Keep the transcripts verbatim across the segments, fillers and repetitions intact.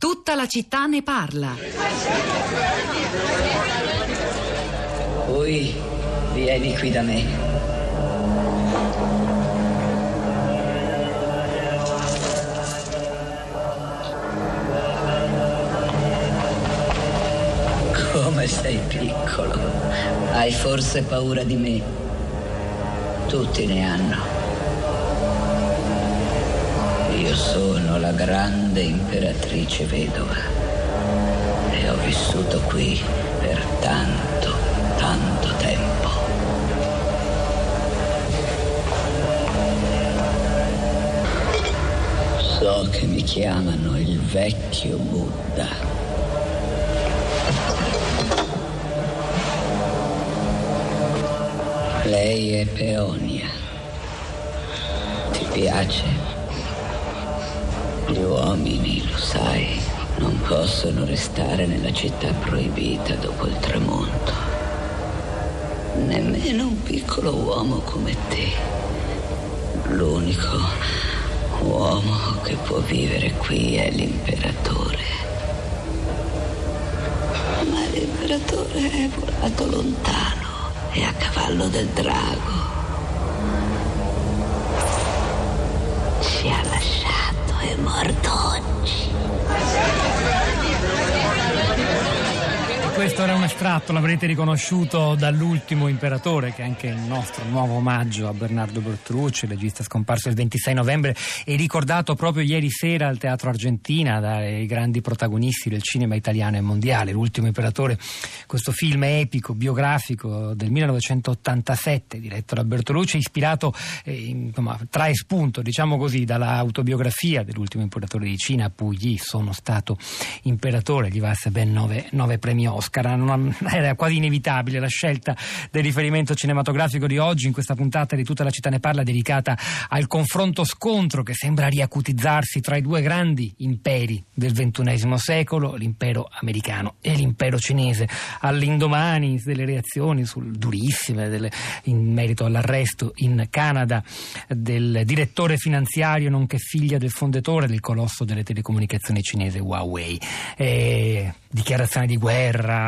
Tutta la città ne parla. Poi vieni qui da me. Come sei piccolo. Hai forse paura di me? Tutti ne hanno. Io sono la grande imperatrice vedova e ho vissuto qui per tanto, tanto tempo. So che mi chiamano il vecchio Buddha. Lei è Peonia. Ti piace? Gli uomini, lo sai, non possono restare nella città proibita dopo il tramonto. Nemmeno un piccolo uomo come te. L'unico uomo che può vivere qui è l'imperatore. Ma l'imperatore è volato lontano, è a cavallo del drago. Ci ha lasciato. È morto oggi. Questo era un estratto, l'avrete riconosciuto, dall'ultimo imperatore, che è anche il nostro nuovo omaggio a Bernardo Bertolucci, regista scomparso il ventisei novembre e ricordato proprio ieri sera al Teatro Argentina dai grandi protagonisti del cinema italiano e mondiale. L'ultimo imperatore, questo film epico, biografico del millenovecentottantasette, diretto da Bertolucci, ispirato, eh, insomma, trae spunto, diciamo così, dall'autobiografia dell'ultimo imperatore di Cina, Puyi, sono stato imperatore, gli valse ben nove, nove premi Oscar. Era quasi inevitabile la scelta del riferimento cinematografico di oggi in questa puntata di Tutta la città ne parla, dedicata al confronto scontro che sembra riacutizzarsi tra i due grandi imperi del ventunesimo secolo, l'impero americano e l'impero cinese, all'indomani delle reazioni sul, durissime delle, in merito all'arresto in Canada del direttore finanziario nonché figlia del fondatore del colosso delle telecomunicazioni cinese Huawei. E dichiarazione di guerra,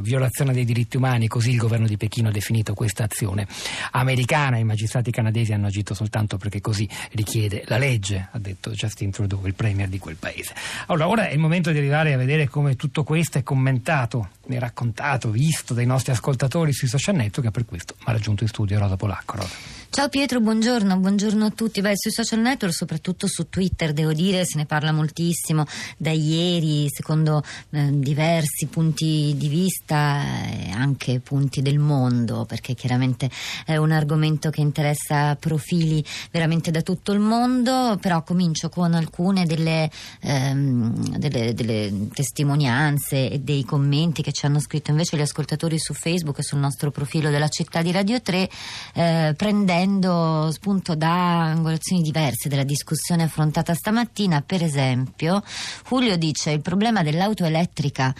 violazione dei diritti umani, così il governo di Pechino ha definito questa azione americana. I magistrati canadesi hanno agito soltanto perché così richiede la legge, ha detto Justin Trudeau, il premier di quel paese. Allora, ora è il momento di arrivare a vedere come tutto questo è commentato, ne raccontato, visto dai nostri ascoltatori sui social network, e per questo mi ha raggiunto in studio Rosa Polacco. Rosa. Ciao Pietro, buongiorno, buongiorno a tutti. Beh, sui social network, soprattutto su Twitter, devo dire, se ne parla moltissimo da ieri, secondo eh, diversi punti di vista e eh, anche punti del mondo, perché chiaramente è un argomento che interessa profili veramente da tutto il mondo. Però comincio con alcune delle, ehm, delle, delle testimonianze e dei commenti che ci hanno scritto invece gli ascoltatori su Facebook e sul nostro profilo della città di Radio tre, eh, prendendo spunto da angolazioni diverse della discussione affrontata stamattina. Per esempio, Giulio dice: il problema dell'auto elettrica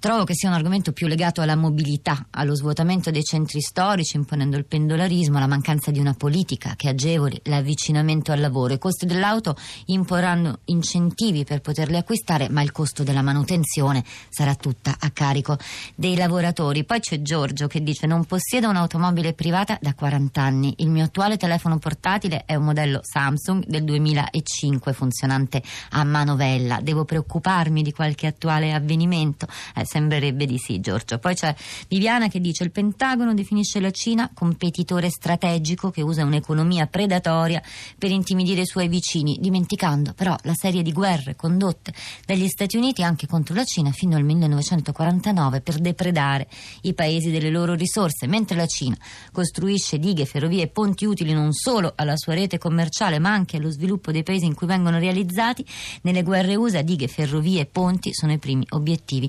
trovo che sia un argomento più legato alla mobilità, allo svuotamento dei centri storici, imponendo il pendolarismo, alla mancanza di una politica che agevoli l'avvicinamento al lavoro. I costi dell'auto imporranno incentivi per poterle acquistare, ma il costo della manutenzione sarà tutta a carico dei lavoratori. Poi c'è Giorgio che dice: non possiedo un'automobile privata da quaranta anni. Il mio attuale telefono portatile è un modello Samsung del duemilacinque, funzionante a manovella. Devo preoccuparmi di qualche attuale avvenimento? Eh, Sembrerebbe di sì, Giorgio. Poi c'è Viviana che dice: il Pentagono definisce la Cina competitore strategico che usa un'economia predatoria per intimidire i suoi vicini, dimenticando però la serie di guerre condotte dagli Stati Uniti anche contro la Cina fino al millenovecentoquarantanove per depredare i paesi delle loro risorse, mentre la Cina costruisce dighe, ferrovie e ponti utili non solo alla sua rete commerciale ma anche allo sviluppo dei paesi in cui vengono realizzati. Nelle guerre U S A dighe, ferrovie e ponti sono i primi obiettivi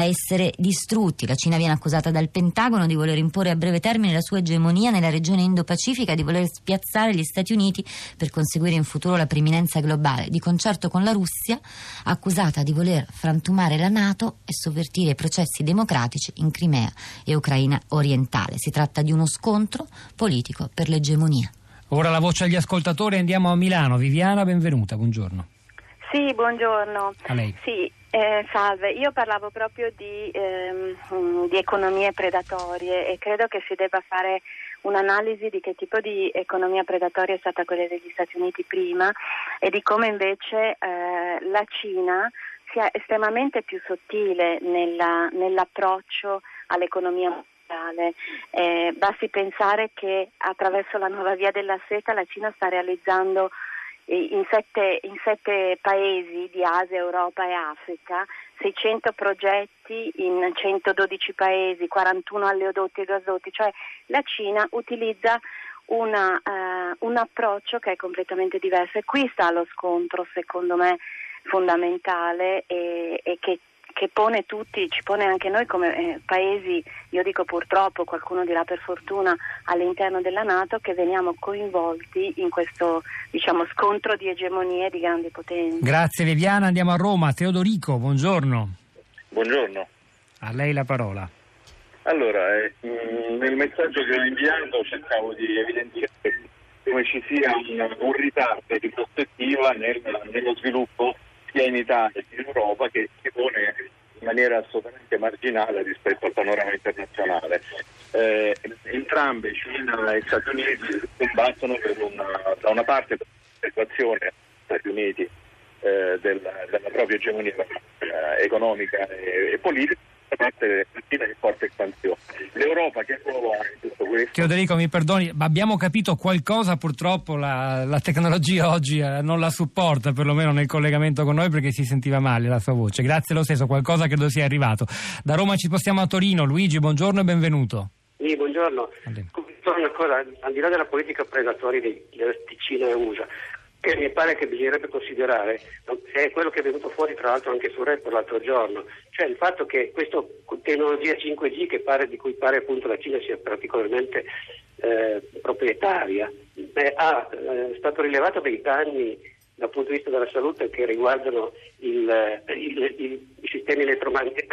a essere distrutti. La Cina viene accusata dal Pentagono di voler imporre a breve termine la sua egemonia nella regione Indo-Pacifica, di voler spiazzare gli Stati Uniti per conseguire in futuro la preminenza globale, di concerto con la Russia, accusata di voler frantumare la NATO e sovvertire i processi democratici in Crimea e Ucraina orientale. Si tratta di uno scontro politico per l'egemonia. Ora la voce agli ascoltatori, andiamo a Milano. Viviana, benvenuta, buongiorno. Sì, buongiorno. A lei. Sì. Eh, salve, io parlavo proprio di, ehm, di economie predatorie e credo che si debba fare un'analisi di che tipo di economia predatoria è stata quella degli Stati Uniti prima e di come invece eh, la Cina sia estremamente più sottile nella, nell'approccio all'economia. Eh, basti pensare che attraverso la nuova via della seta la Cina sta realizzando in sette, in sette paesi di Asia, Europa e Africa seicento progetti in centododici paesi, quarantuno oleodotti e gasdotti, cioè la Cina utilizza una, eh, un approccio che è completamente diverso e qui sta lo scontro secondo me fondamentale e, e che che pone tutti, ci pone anche noi come eh, paesi, io dico purtroppo, qualcuno dirà per fortuna, all'interno della NATO, che veniamo coinvolti in questo, diciamo, scontro di egemonie di grandi potenze. Grazie Viviana, andiamo a Roma. Teodorico, buongiorno. Buongiorno. A lei la parola. Allora, eh, nel messaggio che ho inviato cercavo di evidenziare come ci sia un, un ritardo di prospettiva nel, nello sviluppo sia in Italia che in Europa, che si pone in maniera assolutamente marginale rispetto al panorama internazionale. Eh, entrambe, Cina e Stati Uniti, combattono per una, da una parte per l'attuazione Stati Uniti eh, della, della propria egemonia eh, economica e, e politica, da parte Cina in forte espansione. L'Europa che prova tutto questo. Teodorico, mi perdoni, ma abbiamo capito qualcosa, purtroppo la, la tecnologia oggi non la supporta, perlomeno nel collegamento con noi, perché si sentiva male la sua voce. Grazie lo stesso, qualcosa credo sia arrivato. Da Roma ci spostiamo a Torino. Luigi, buongiorno e benvenuto. Sì, buongiorno. Torno ancora, al di là della politica predatoria di, di Cina e U S A, che mi pare che bisognerebbe considerare, è quello che è venuto fuori tra l'altro anche su Report l'altro giorno, cioè il fatto che questa tecnologia cinque G che pare, di cui pare appunto la Cina sia particolarmente eh, proprietaria, è eh, stato rilevato dei danni dal punto di vista della salute che riguardano il, il, il, i sistemi elettromagnetici,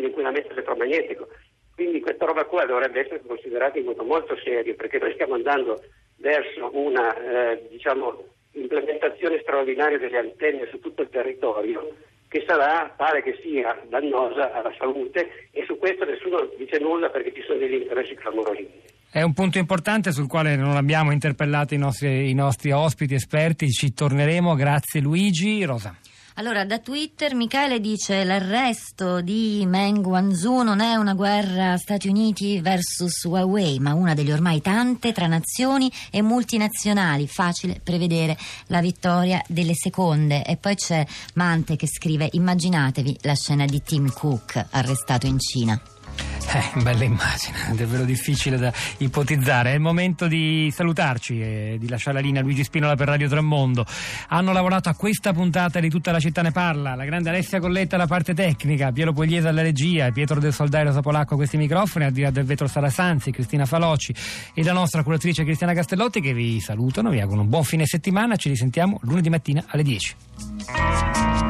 l'inquinamento elettromagnetico. Quindi questa roba qua dovrebbe essere considerata in modo molto serio, perché noi stiamo andando verso una, eh, diciamo, implementazione straordinaria delle antenne su tutto il territorio, che sarà, pare che sia, dannosa alla salute, e su questo nessuno dice nulla perché ci sono degli interessi clamorosi. È un punto importante sul quale non abbiamo interpellato i nostri, i nostri ospiti esperti, ci torneremo. Grazie Luigi. Rosa. Allora, da Twitter Michele dice: l'arresto di Meng Wanzhou non è una guerra Stati Uniti versus Huawei, ma una delle ormai tante tra nazioni e multinazionali. Facile prevedere la vittoria delle seconde. E poi c'è Mante che scrive: immaginatevi la scena di Tim Cook arrestato in Cina. Eh, bella immagine, è davvero difficile da ipotizzare. È il momento di salutarci e di lasciare la linea a Luigi Spinola per Radio tre Mondo. Hanno lavorato a questa puntata di Tutta la città ne parla, la grande Alessia Colletta alla parte tecnica, Piero Pugliese alla regia, Pietro del Soldà e Rosa Polacco a questi microfoni, al di là del vetro Sara Sanzi, Cristina Faloci e la nostra curatrice Cristiana Castellotti, che vi salutano, vi auguro un buon fine settimana, ci risentiamo lunedì mattina alle dieci.